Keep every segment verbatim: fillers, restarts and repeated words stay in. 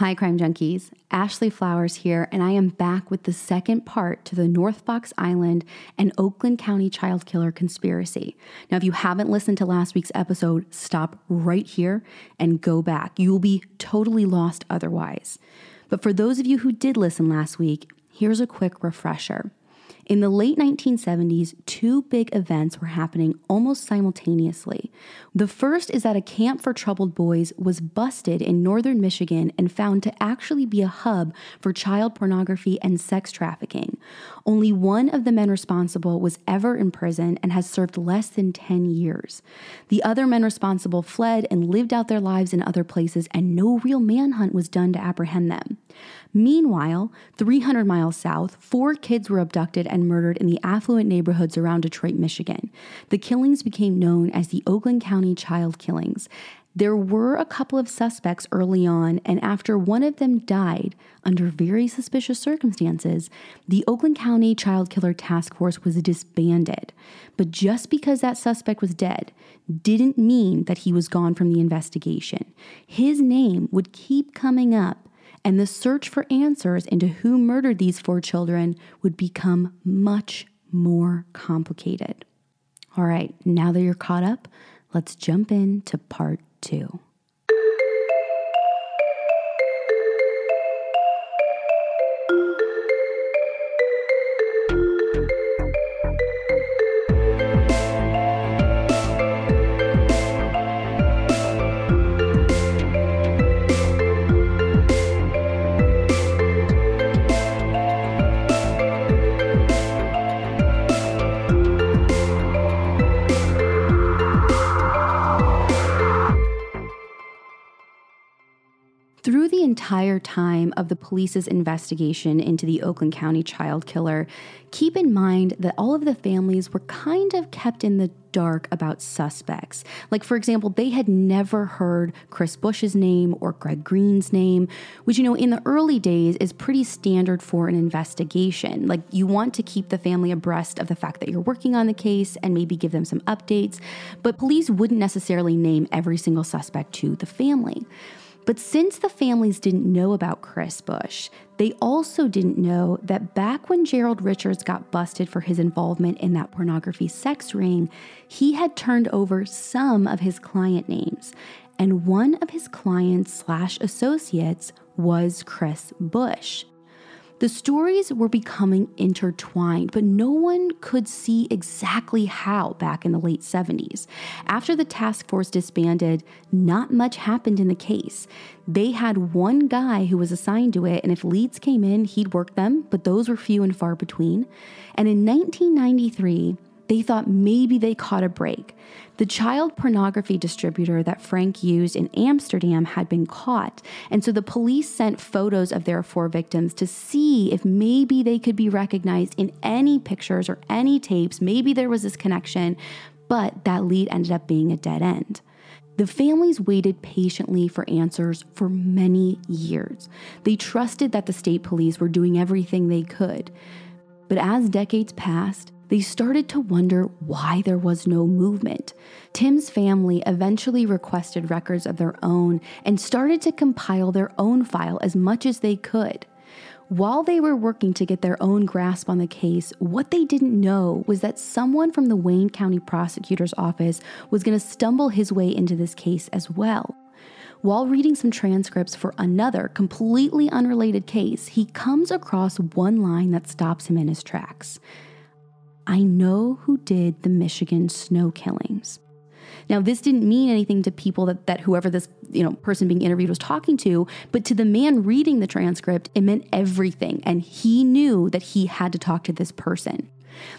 Hi, Crime Junkies. Ashley Flowers here, and I am back with the second part to the North Fox Island and Oakland County child killer conspiracy. Now, if you haven't listened to last week's episode, stop right here and go back. You will be totally lost otherwise. But for those of you who did listen last week, here's a quick refresher. In the late nineteen seventies, two big events were happening almost simultaneously. The first is that a camp for troubled boys was busted in northern Michigan and found to actually be a hub for child pornography and sex trafficking. Only one of the men responsible was ever in prison and has served less than ten years. The other men responsible fled and lived out their lives in other places, and no real manhunt was done to apprehend them. Meanwhile, three hundred miles south, four kids were abducted and murdered in the affluent neighborhoods around Detroit, Michigan. The killings became known as the Oakland County Child Killings. There were a couple of suspects early on, and after one of them died under very suspicious circumstances, the Oakland County Child Killer Task Force was disbanded. But just because that suspect was dead didn't mean that he was gone from the investigation. His name would keep coming up, and the search for answers into who murdered these four children would become much more complicated. All right, now that you're caught up, let's jump into part two. Through the entire time of the police's investigation into the Oakland County child killer, keep in mind that all of the families were kind of kept in the dark about suspects. Like, for example, they had never heard Chris Bush's name or Greg Green's name, which, you know, in the early days is pretty standard for an investigation. Like, you want to keep the family abreast of the fact that you're working on the case and maybe give them some updates, but police wouldn't necessarily name every single suspect to the family. But since the families didn't know about Chris Bush, they also didn't know that back when Gerald Richards got busted for his involvement in that pornography sex ring, he had turned over some of his client names. And one of his clients slash associates was Chris Bush. The stories were becoming intertwined, but no one could see exactly how back in the late seventies. After the task force disbanded, not much happened in the case. They had one guy who was assigned to it, and if leads came in, he'd work them, but those were few and far between. And in nineteen ninety-three, they thought maybe they caught a break. The child pornography distributor that Frank used in Amsterdam had been caught, and so the police sent photos of their four victims to see if maybe they could be recognized in any pictures or any tapes. Maybe there was this connection, but that lead ended up being a dead end. The families waited patiently for answers for many years. They trusted that the state police were doing everything they could. But as decades passed, they started to wonder why there was no movement. Tim's family eventually requested records of their own and started to compile their own file as much as they could. While they were working to get their own grasp on the case, what they didn't know was that someone from the Wayne County Prosecutor's Office was going to stumble his way into this case as well. While reading some transcripts for another completely unrelated case, he comes across one line that stops him in his tracks. "I know who did the Michigan snow killings." Now, this didn't mean anything to people that, that whoever this you know person being interviewed was talking to, but to the man reading the transcript, it meant everything, and he knew that he had to talk to this person.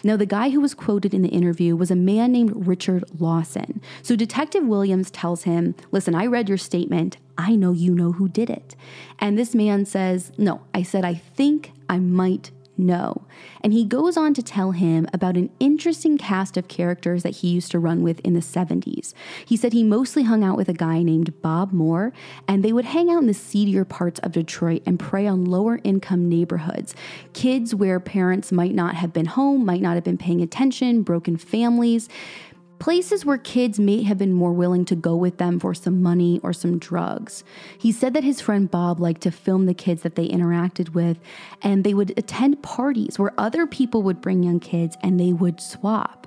Now, the guy who was quoted in the interview was a man named Richard Lawson. So Detective Williams tells him, "Listen, I read your statement. I know you know who did it." And this man says, "No, I said I think I might No. And he goes on to tell him about an interesting cast of characters that he used to run with in the seventies. He said he mostly hung out with a guy named Bob Moore, and they would hang out in the seedier parts of Detroit and prey on lower income neighborhoods. Kids where parents might not have been home, might not have been paying attention, broken families. places where kids may have been more willing to go with them for some money or some drugs. He said that his friend Bob liked to film the kids that they interacted with, and they would attend parties where other people would bring young kids and they would swap.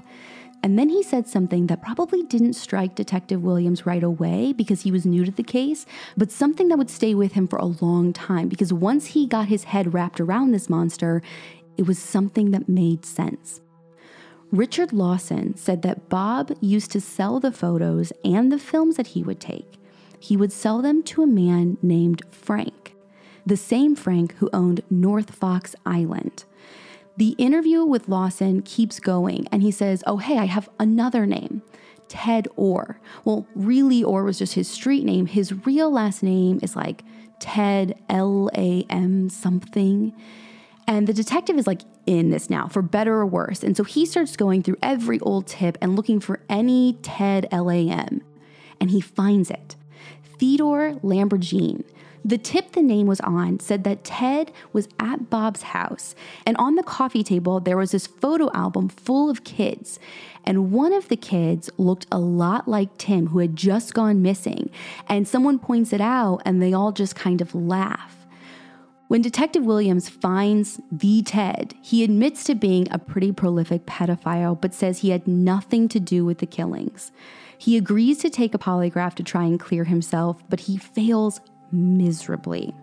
And then he said something that probably didn't strike Detective Williams right away because he was new to the case, but something that would stay with him for a long time, because once he got his head wrapped around this monster, it was something that made sense. Richard Lawson said that Bob used to sell the photos and the films that he would take. He would sell them to a man named Frank, the same Frank who owned North Fox Island. The interview with Lawson keeps going, and he says, oh, hey, I have another name, Ted Orr. Well, really, Orr was just his street name. His real last name is like Ted L A M something. And the detective is like in this now, for better or worse. And so he starts going through every old tip and looking for any Ted L A M. And he finds it. Theodore Lambergine. The tip the name was on said that Ted was at Bob's house, and on the coffee table, there was this photo album full of kids. And one of the kids looked a lot like Tim, who had just gone missing. And someone points it out, and they all just kind of laugh. When Detective Williams finds the Ted, he admits to being a pretty prolific pedophile, but says he had nothing to do with the killings. He agrees to take a polygraph to try and clear himself, but he fails miserably.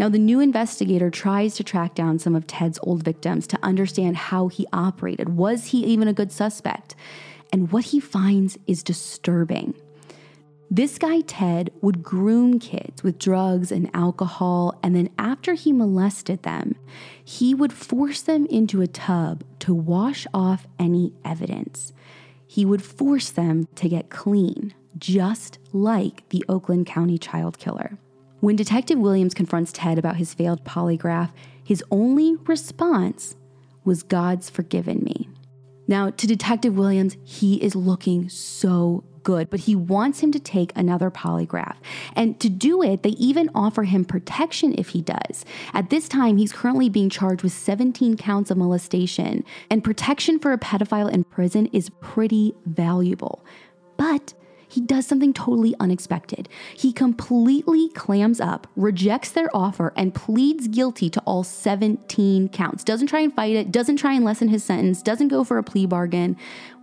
Now, the new investigator tries to track down some of Ted's old victims to understand how he operated. Was he even a good suspect? And what he finds is disturbing. This guy, Ted, would groom kids with drugs and alcohol, and then after he molested them, he would force them into a tub to wash off any evidence. He would force them to get clean, just like the Oakland County child killer. When Detective Williams confronts Ted about his failed polygraph, his only response was, God's forgiven me. Now, to Detective Williams, he is looking so good, but he wants him to take another polygraph. And to do it, they even offer him protection if he does. At this time, he's currently being charged with seventeen counts of molestation, and protection for a pedophile in prison is pretty valuable. But he does something totally unexpected. He completely clams up, rejects their offer, and pleads guilty to all seventeen counts. Doesn't try and fight it, doesn't try and lessen his sentence, doesn't go for a plea bargain.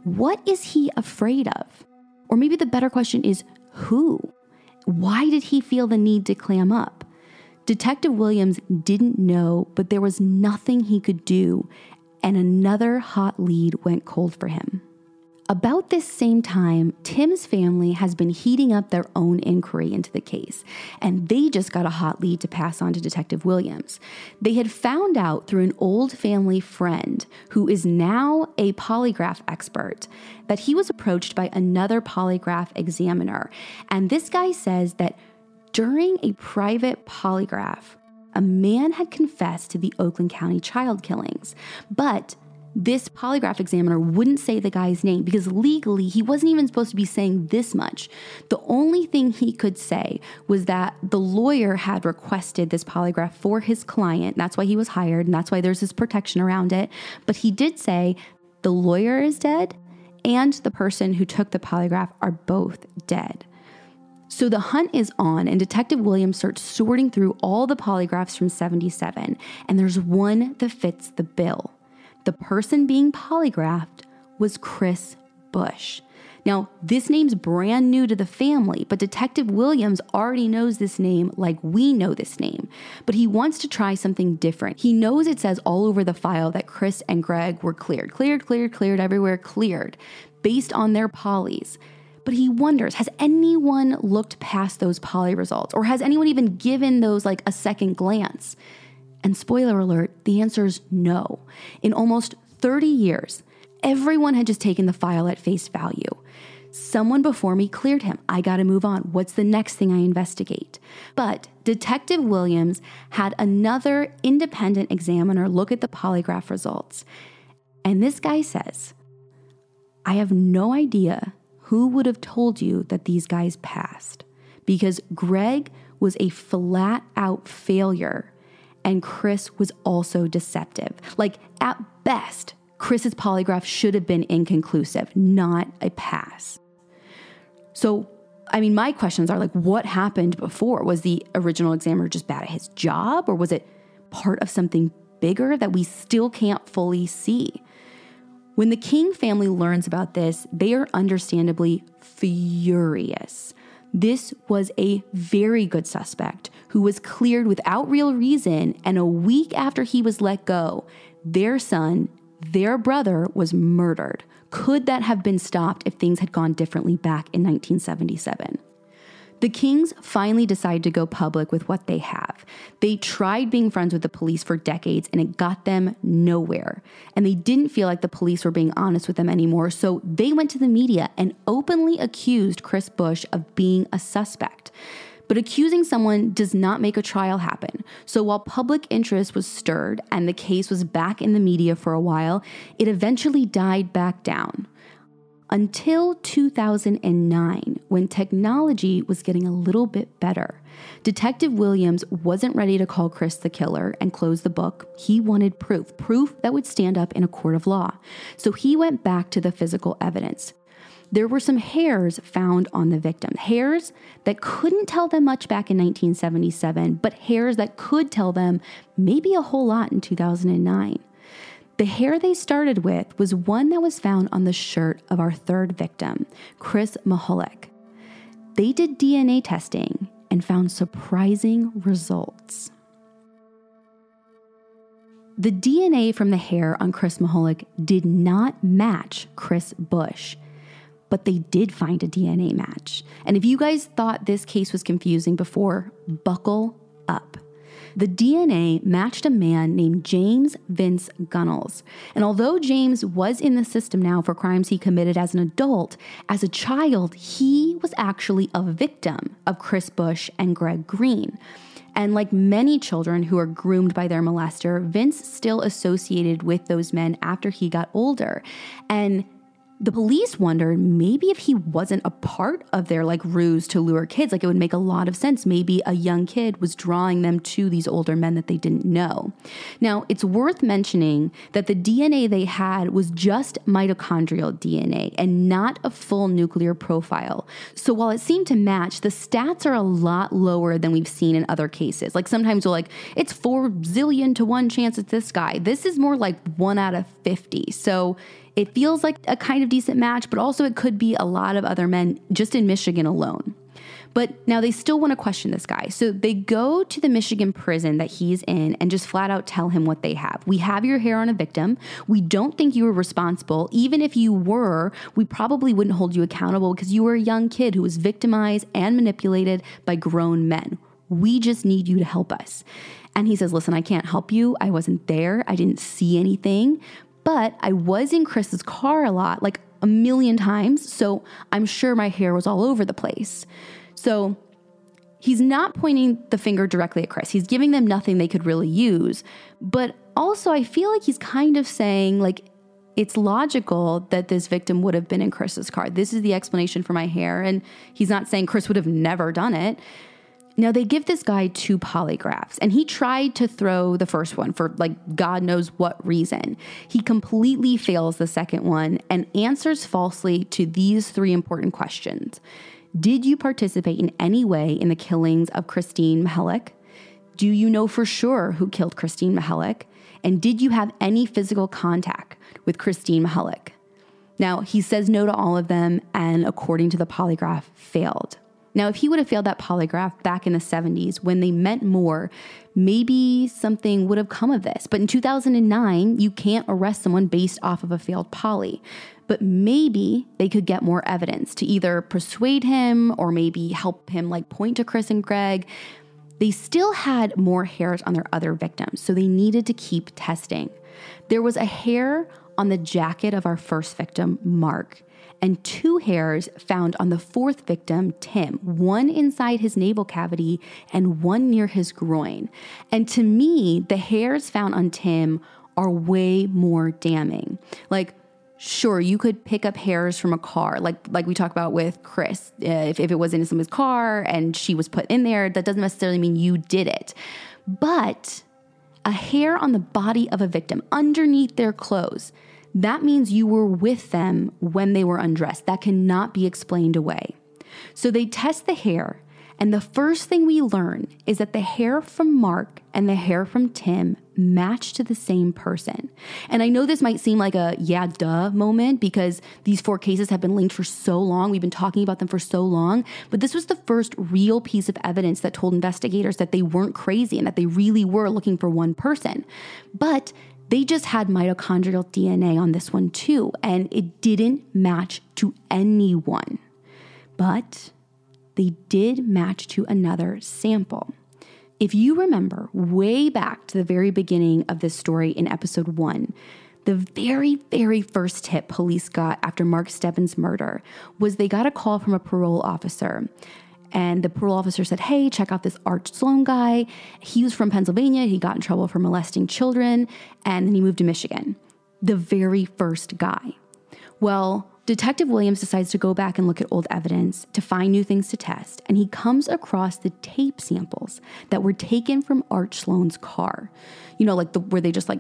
What is he afraid of? Or maybe the better question is, who? Why did he feel the need to clam up? Detective Williams didn't know, but there was nothing he could do, and another hot lead went cold for him. About this same time, Tim's family has been heating up their own inquiry into the case, and they just got a hot lead to pass on to Detective Williams. They had found out through an old family friend, who is now a polygraph expert, that he was approached by another polygraph examiner. And this guy says that during a private polygraph, a man had confessed to the Oakland County child killings, but this polygraph examiner wouldn't say the guy's name because legally he wasn't even supposed to be saying this much. The only thing he could say was that the lawyer had requested this polygraph for his client. That's why he was hired, and that's why there's this protection around it. But he did say the lawyer is dead and the person who took the polygraph are both dead. So the hunt is on, and Detective Williams starts sorting through all the polygraphs from seventy-seven, and there's one that fits the bill. The person being polygraphed was Chris Bush. Now, this name's brand new to the family, but Detective Williams already knows this name like we know this name, but he wants to try something different. He knows it says all over the file that Chris and Greg were cleared, cleared, cleared, cleared, everywhere, cleared, based on their polys. But he wonders, has anyone looked past those poly results, or has anyone even given those like a second glance? And spoiler alert, the answer is no. In almost thirty years, everyone had just taken the file at face value. Someone before me cleared him. I gotta move on. What's the next thing I investigate? But Detective Williams had another independent examiner look at the polygraph results. And this guy says, I have no idea who would have told you that these guys passed, because Greg was a flat out failure, and Chris was also deceptive. Like, at best, Chris's polygraph should have been inconclusive, not a pass. So, I mean, my questions are like, what happened before? Was the original examiner just bad at his job, or was it part of something bigger that we still can't fully see? When the King family learns about this, they are understandably furious. This was a very good suspect who was cleared without real reason, and a week after he was let go, their son, their brother, was murdered. Could that have been stopped if things had gone differently back in nineteen seventy-seven? The Kings finally decide to go public with what they have. They tried being friends with the police for decades, and it got them nowhere. And they didn't feel like the police were being honest with them anymore, so they went to the media and openly accused Chris Bush of being a suspect. But accusing someone does not make a trial happen. So while public interest was stirred and the case was back in the media for a while, it eventually died back down. Until two thousand nine, when technology was getting a little bit better. Detective Williams wasn't ready to call Chris the killer and close the book. He wanted proof, proof that would stand up in a court of law. So he went back to the physical evidence. There were some hairs found on the victim, hairs that couldn't tell them much back in nineteen seventy-seven, but hairs that could tell them maybe a whole lot in two thousand nine. The hair they started with was one that was found on the shirt of our third victim, Chris Maholick. They did D N A testing and found surprising results. The D N A from the hair on Chris Maholick did not match Chris Bush, but they did find a D N A match. And if you guys thought this case was confusing before, buckle up. The D N A matched a man named James Vince Gunnels. And although James was in the system now for crimes he committed as an adult, as a child, he was actually a victim of Chris Bush and Greg Green. And like many children who are groomed by their molester, Vince still associated with those men after he got older. And the police wondered maybe if he wasn't a part of their like ruse to lure kids, like it would make a lot of sense. Maybe a young kid was drawing them to these older men that they didn't know. Now, it's worth mentioning that the D N A they had was just mitochondrial D N A and not a full nuclear profile. So while it seemed to match, the stats are a lot lower than we've seen in other cases. Like sometimes we're like, it's four zillion to one chance it's this guy. This is more like one out of fifty. So it feels like a kind of decent match, but also it could be a lot of other men just in Michigan alone. But now they still want to question this guy. So they go to the Michigan prison that he's in and just flat out tell him what they have. We have your hair on a victim. We don't think you were responsible. Even if you were, we probably wouldn't hold you accountable because you were a young kid who was victimized and manipulated by grown men. We just need you to help us. And he says, listen, I can't help you. I wasn't there. I didn't see anything. But I was in Chris's car a lot, like a million times, so I'm sure my hair was all over the place. So he's not pointing the finger directly at Chris. He's giving them nothing they could really use. But also, I feel like he's kind of saying, like, it's logical that this victim would have been in Chris's car. This is the explanation for my hair. And he's not saying Chris would have never done it. Now, they give this guy two polygraphs, and he tried to throw the first one for, like, God knows what reason. He completely fails the second one and answers falsely to these three important questions. Did you participate in any way in the killings of Christine Maholick? Do you know for sure who killed Christine Maholick? And did you have any physical contact with Christine Maholick? Now, he says no to all of them, and according to the polygraph, failed. Now, if he would have failed that polygraph back in the seventies when they meant more, maybe something would have come of this. But in two thousand nine, you can't arrest someone based off of a failed poly. But maybe they could get more evidence to either persuade him or maybe help him like point to Chris and Greg. They still had more hairs on their other victims, so they needed to keep testing. There was a hair on the jacket of our first victim, Mark, and two hairs found on the fourth victim, Tim, one inside his navel cavity and one near his groin. And to me, the hairs found on Tim are way more damning. Like, sure, you could pick up hairs from a car, like like we talked about with Chris. Uh, if, if it was in someone's car and she was put in there, that doesn't necessarily mean you did it. But a hair on the body of a victim, underneath their clothes, That means you were with them when they were undressed. That cannot be explained away. So they test the hair, and the first thing we learn is that the hair from Mark and the hair from Tim match to the same person. And I know this might seem like a yeah, duh moment because these four cases have been linked for so long. We've been talking about them for so long, but this was the first real piece of evidence that told investigators that they weren't crazy and that they really were looking for one person. But they just had mitochondrial D N A on this one too, and it didn't match to anyone. But they did match to another sample. If you remember way back to the very beginning of this story in episode one, the very, very first tip police got after Mark Stebbins' murder was they got a call from a parole officer. And the parole officer said, hey, check out this Arch Sloan guy. He was from Pennsylvania. He got in trouble for molesting children. And then he moved to Michigan. The very first guy. Well, Detective Williams decides to go back and look at old evidence to find new things to test. And he comes across the tape samples that were taken from Arch Sloan's car. You know, like the, where they just like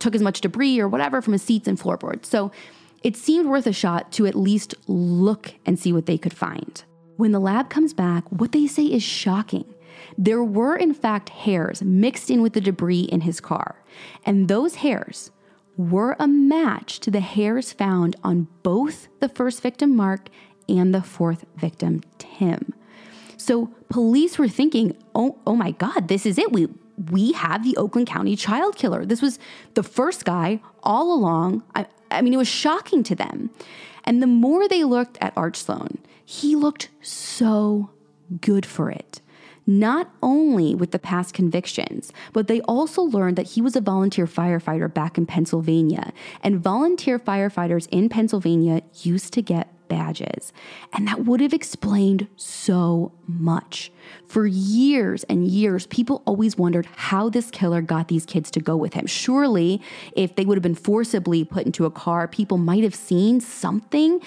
took as much debris or whatever from his seats and floorboards. So it seemed worth a shot to at least look and see what they could find. When the lab comes back, what they say is shocking. There were, in fact, hairs mixed in with the debris in his car. And those hairs were a match to the hairs found on both the first victim, Mark, and the fourth victim, Tim. So police were thinking, oh, oh my God, this is it. We we have the Oakland County child killer. This was the first guy all along. I, I mean, it was shocking to them. And the more they looked at Arch Sloan, he looked so good for it. Not only with the past convictions, but they also learned that he was a volunteer firefighter back in Pennsylvania. And volunteer firefighters in Pennsylvania used to get badges. And that would have explained so much. For years and years, people always wondered how this killer got these kids to go with him. Surely, if they would have been forcibly put into a car, people might have seen something.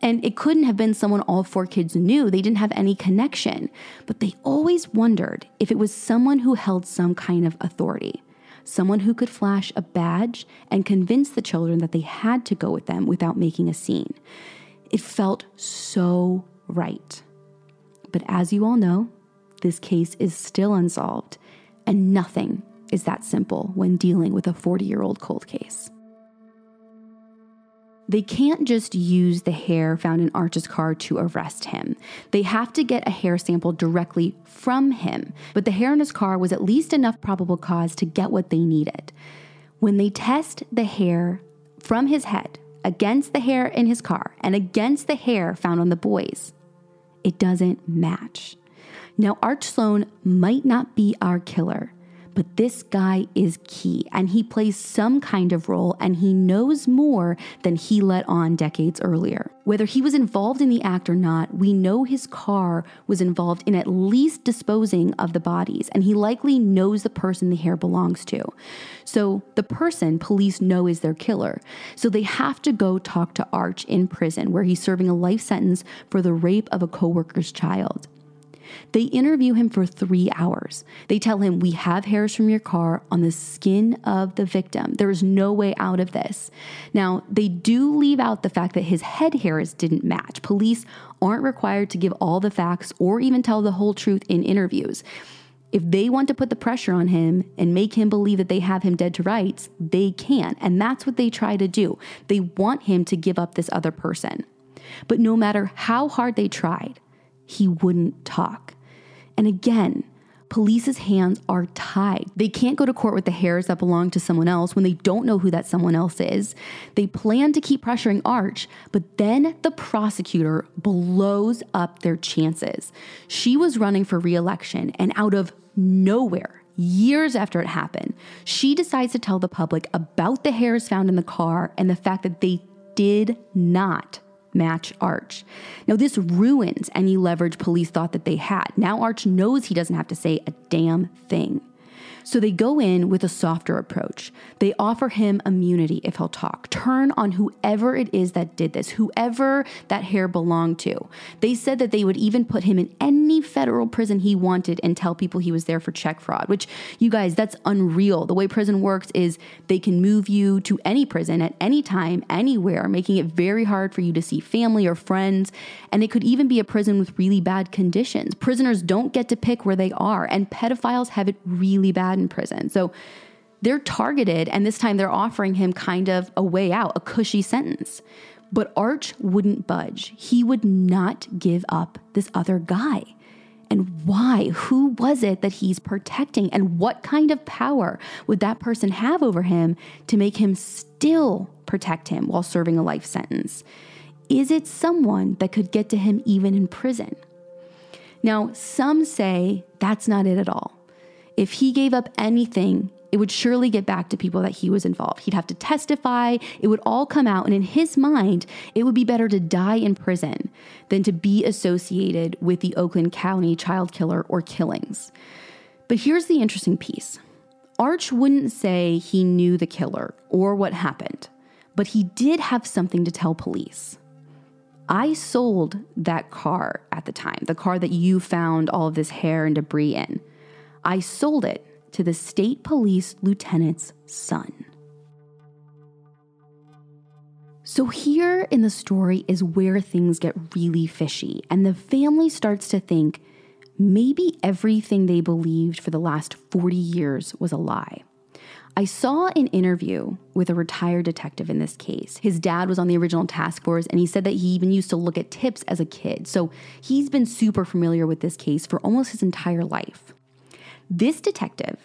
And it couldn't have been someone all four kids knew. They didn't have any connection. But they always wondered if it was someone who held some kind of authority. Someone who could flash a badge and convince the children that they had to go with them without making a scene. It felt so right. But as you all know, this case is still unsolved, and nothing is that simple when dealing with a forty-year-old cold case. They can't just use the hair found in Arch's car to arrest him. They have to get a hair sample directly from him, but the hair in his car was at least enough probable cause to get what they needed. When they test the hair from his head against the hair in his car and against the hair found on the boys, it doesn't match. Now, Arch Sloan might not be our killer, but this guy is key, and he plays some kind of role, and he knows more than he let on decades earlier. Whether he was involved in the act or not, we know his car was involved in at least disposing of the bodies, and he likely knows the person the hair belongs to. So the person police know is their killer. So they have to go talk to Arch in prison, where he's serving a life sentence for the rape of a coworker's child. They interview him for three hours. They tell him, we have hairs from your car on the skin of the victim. There is no way out of this. Now, they do leave out the fact that his head hairs didn't match. Police aren't required to give all the facts or even tell the whole truth in interviews. If they want to put the pressure on him and make him believe that they have him dead to rights, they can. And that's what they try to do. They want him to give up this other person. But no matter how hard they tried, he wouldn't talk. And again, police's hands are tied. They can't go to court with the hairs that belong to someone else when they don't know who that someone else is. They plan to keep pressuring Arch, but then the prosecutor blows up their chances. She was running for re-election, and out of nowhere, years after it happened, she decides to tell the public about the hairs found in the car and the fact that they did not match Arch. Now, this ruins any leverage police thought that they had. Now Arch knows he doesn't have to say a damn thing. So they go in with a softer approach. They offer him immunity if he'll talk. Turn on whoever it is that did this, whoever that hair belonged to. They said that they would even put him in any federal prison he wanted and tell people he was there for check fraud, which, you guys, that's unreal. The way prison works is they can move you to any prison at any time, anywhere, making it very hard for you to see family or friends. And it could even be a prison with really bad conditions. Prisoners don't get to pick where they are, and pedophiles have it really bad in prison. So they're targeted, and this time they're offering him kind of a way out, a cushy sentence. But Arch wouldn't budge. He would not give up this other guy. And why? Who was it that he's protecting? And what kind of power would that person have over him to make him still protect him while serving a life sentence? Is it someone that could get to him even in prison? Now, some say that's not it at all. If he gave up anything, it would surely get back to people that he was involved. He'd have to testify. It would all come out. And in his mind, it would be better to die in prison than to be associated with the Oakland County child killer or killings. But here's the interesting piece. Arch wouldn't say he knew the killer or what happened, but he did have something to tell police. I sold that car at the time, the car that you found all of this hair and debris in. I sold it to the state police lieutenant's son. So here in the story is where things get really fishy, and the family starts to think maybe everything they believed for the last forty years was a lie. I saw an interview with a retired detective in this case. His dad was on the original task force, and he said that he even used to look at tips as a kid. So he's been super familiar with this case for almost his entire life. This detective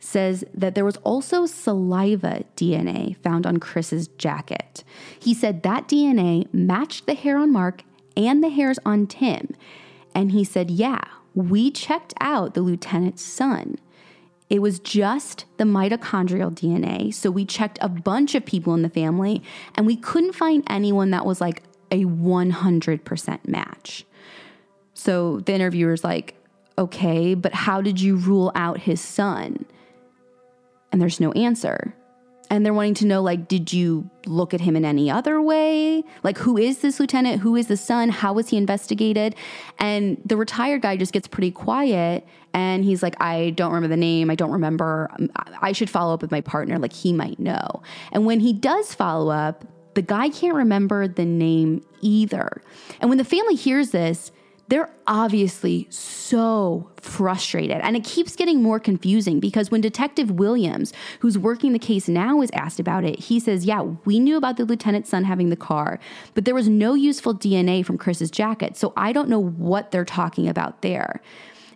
says that there was also saliva D N A found on Chris's jacket. He said that D N A matched the hair on Mark and the hairs on Tim. And he said, yeah, we checked out the lieutenant's son. It was just the mitochondrial D N A. So we checked a bunch of people in the family, and we couldn't find anyone that was like a one hundred percent match. So the interviewer's like, okay, but how did you rule out his son? And there's no answer. And they're wanting to know, like, did you look at him in any other way? Like, who is this lieutenant? Who is the son? How was he investigated? And the retired guy just gets pretty quiet. And he's like, I don't remember the name. I don't remember. I should follow up with my partner. Like, he might know. And when he does follow up, the guy can't remember the name either. And when the family hears this, they're obviously so frustrated. And it keeps getting more confusing because when Detective Williams, who's working the case now, is asked about it, he says, yeah, we knew about the lieutenant's son having the car, but there was no useful D N A from Chris's jacket. So I don't know what they're talking about there.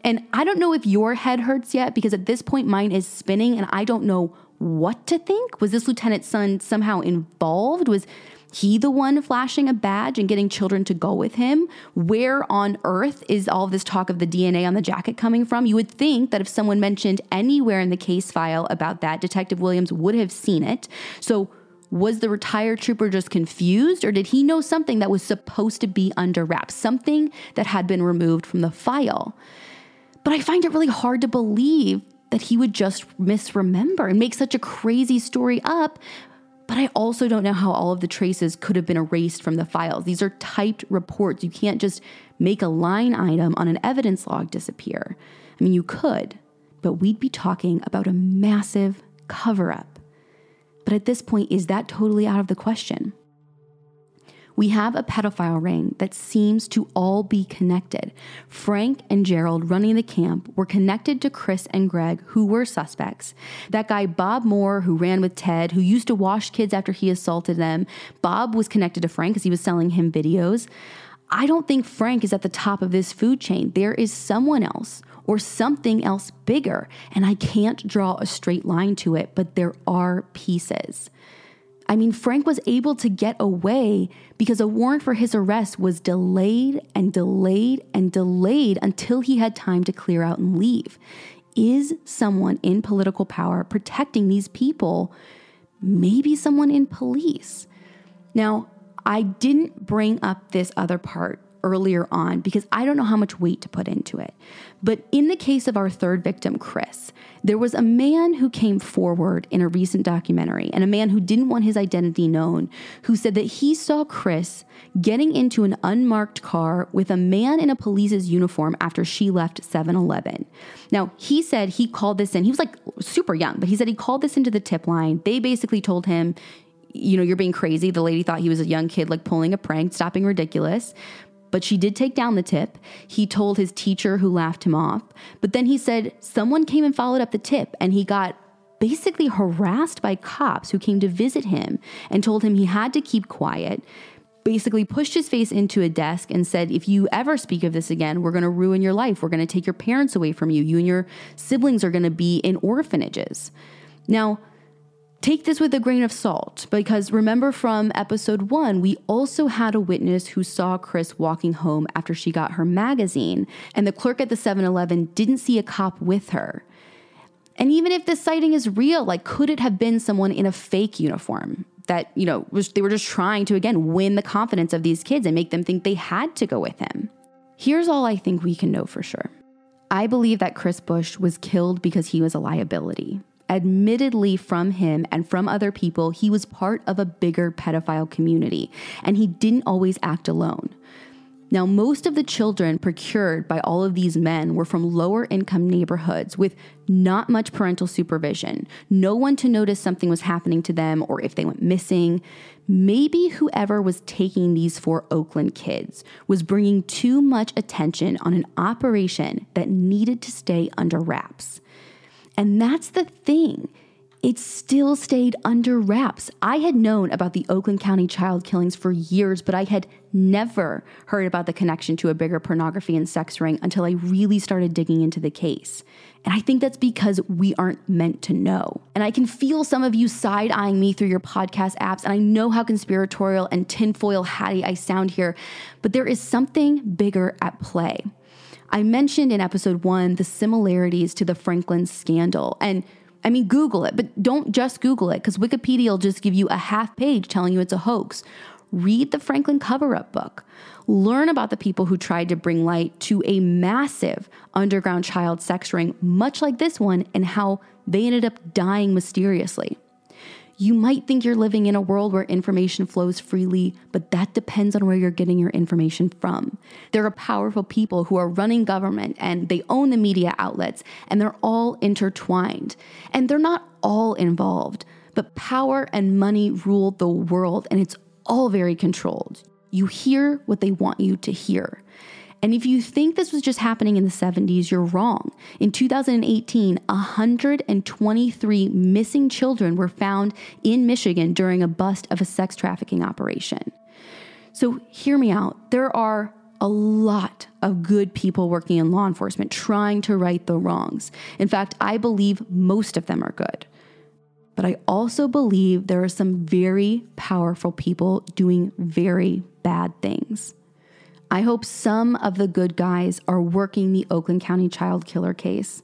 And I don't know if your head hurts yet, because at this point mine is spinning and I don't know what to think. Was this lieutenant's son somehow involved? Was he the one flashing a badge and getting children to go with him? Where on earth is all this talk of the D N A on the jacket coming from? You would think that if someone mentioned anywhere in the case file about that, Detective Williams would have seen it. So was the retired trooper just confused, or did he know something that was supposed to be under wraps, something that had been removed from the file? But I find it really hard to believe that he would just misremember and make such a crazy story up. But I also don't know how all of the traces could have been erased from the files. These are typed reports. You can't just make a line item on an evidence log disappear. I mean, you could, but we'd be talking about a massive cover-up. But at this point, is that totally out of the question? We have a pedophile ring that seems to all be connected. Frank and Gerald running the camp were connected to Chris and Greg, who were suspects. That guy, Bob Moore, who ran with Ted, who used to wash kids after he assaulted them. Bob was connected to Frank because he was selling him videos. I don't think Frank is at the top of this food chain. There is someone else or something else bigger, and I can't draw a straight line to it, but there are pieces. I mean, Frank was able to get away because a warrant for his arrest was delayed and delayed and delayed until he had time to clear out and leave. Is someone in political power protecting these people? Maybe someone in police. Now, I didn't bring up this other part earlier on because I don't know how much weight to put into it. But in the case of our third victim, Chris, there was a man who came forward in a recent documentary, and a man who didn't want his identity known, who said that he saw Chris getting into an unmarked car with a man in a police's uniform after she left seven eleven. Now, he said he called this in. He was like super young, but he said he called this into the tip line. They basically told him, you know, you're being crazy. The lady thought he was a young kid, like pulling a prank, stopping ridiculous. But she did take down the tip. He told his teacher, who laughed him off. But then he said someone came and followed up the tip, and he got basically harassed by cops who came to visit him and told him he had to keep quiet, basically pushed his face into a desk and said, if you ever speak of this again, we're going to ruin your life. We're going to take your parents away from you. You and your siblings are going to be in orphanages. Now, take this with a grain of salt, because remember from episode one, we also had a witness who saw Chris walking home after she got her magazine, and the clerk at the seven eleven didn't see a cop with her. And even if this sighting is real, like, could it have been someone in a fake uniform that, you know, was, they were just trying to, again, win the confidence of these kids and make them think they had to go with him? Here's all I think we can know for sure. I believe that Chris Bush was killed because he was a liability. Admittedly, from him and from other people, he was part of a bigger pedophile community, and he didn't always act alone. Now, most of the children procured by all of these men were from lower income neighborhoods with not much parental supervision, no one to notice something was happening to them or if they went missing. Maybe whoever was taking these four Oakland kids was bringing too much attention on an operation that needed to stay under wraps. And that's the thing. It still stayed under wraps. I had known about the Oakland County child killings for years, but I had never heard about the connection to a bigger pornography and sex ring until I really started digging into the case. And I think that's because we aren't meant to know. And I can feel some of you side-eyeing me through your podcast apps, and I know how conspiratorial and tinfoil hatty I sound here, but there is something bigger at play. I mentioned in episode one the similarities to the Franklin scandal. And I mean, Google it, but don't just Google it, because Wikipedia will just give you a half page telling you it's a hoax. Read the Franklin cover-up book. Learn about the people who tried to bring light to a massive underground child sex ring, much like this one, and how they ended up dying mysteriously. You might think you're living in a world where information flows freely, but that depends on where you're getting your information from. There are powerful people who are running government, and they own the media outlets, and they're all intertwined. And they're not all involved, but power and money rule the world, and it's all very controlled. You hear what they want you to hear. And if you think this was just happening in the seventies, you're wrong. In two thousand eighteen, one hundred twenty-three missing children were found in Michigan during a bust of a sex trafficking operation. So hear me out. There are a lot of good people working in law enforcement trying to right the wrongs. In fact, I believe most of them are good. But I also believe there are some very powerful people doing very bad things. I hope some of the good guys are working the Oakland County child killer case,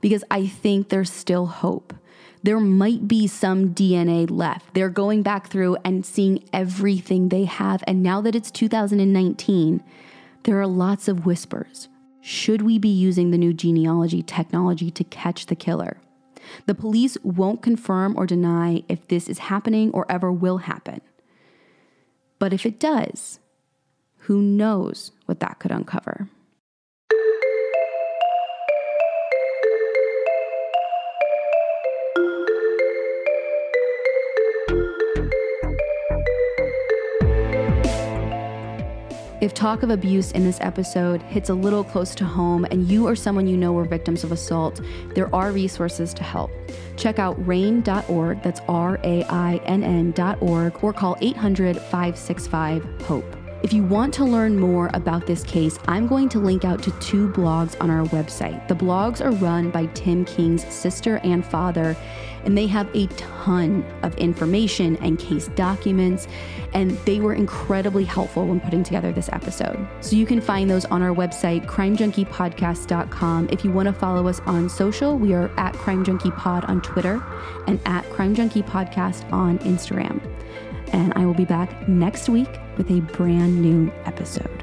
because I think there's still hope. There might be some D N A left. They're going back through and seeing everything they have. And now that it's two thousand nineteen, there are lots of whispers. Should we be using the new genealogy technology to catch the killer? The police won't confirm or deny if this is happening or ever will happen. But if it does, who knows what that could uncover? If talk of abuse in this episode hits a little close to home and you or someone you know were victims of assault, there are resources to help. Check out rainn dot org, that's R A I N N dot org, or call eight hundred, five six five, HOPE. If you want to learn more about this case, I'm going to link out to two blogs on our website. The blogs are run by Tim King's sister and father, and they have a ton of information and case documents, and they were incredibly helpful when putting together this episode. So you can find those on our website, crime junkie podcast dot com. If you want to follow us on social, we are at Crime Junkie Pod on Twitter and at Crime Junkie Podcast on Instagram. And I will be back next week with a brand new episode.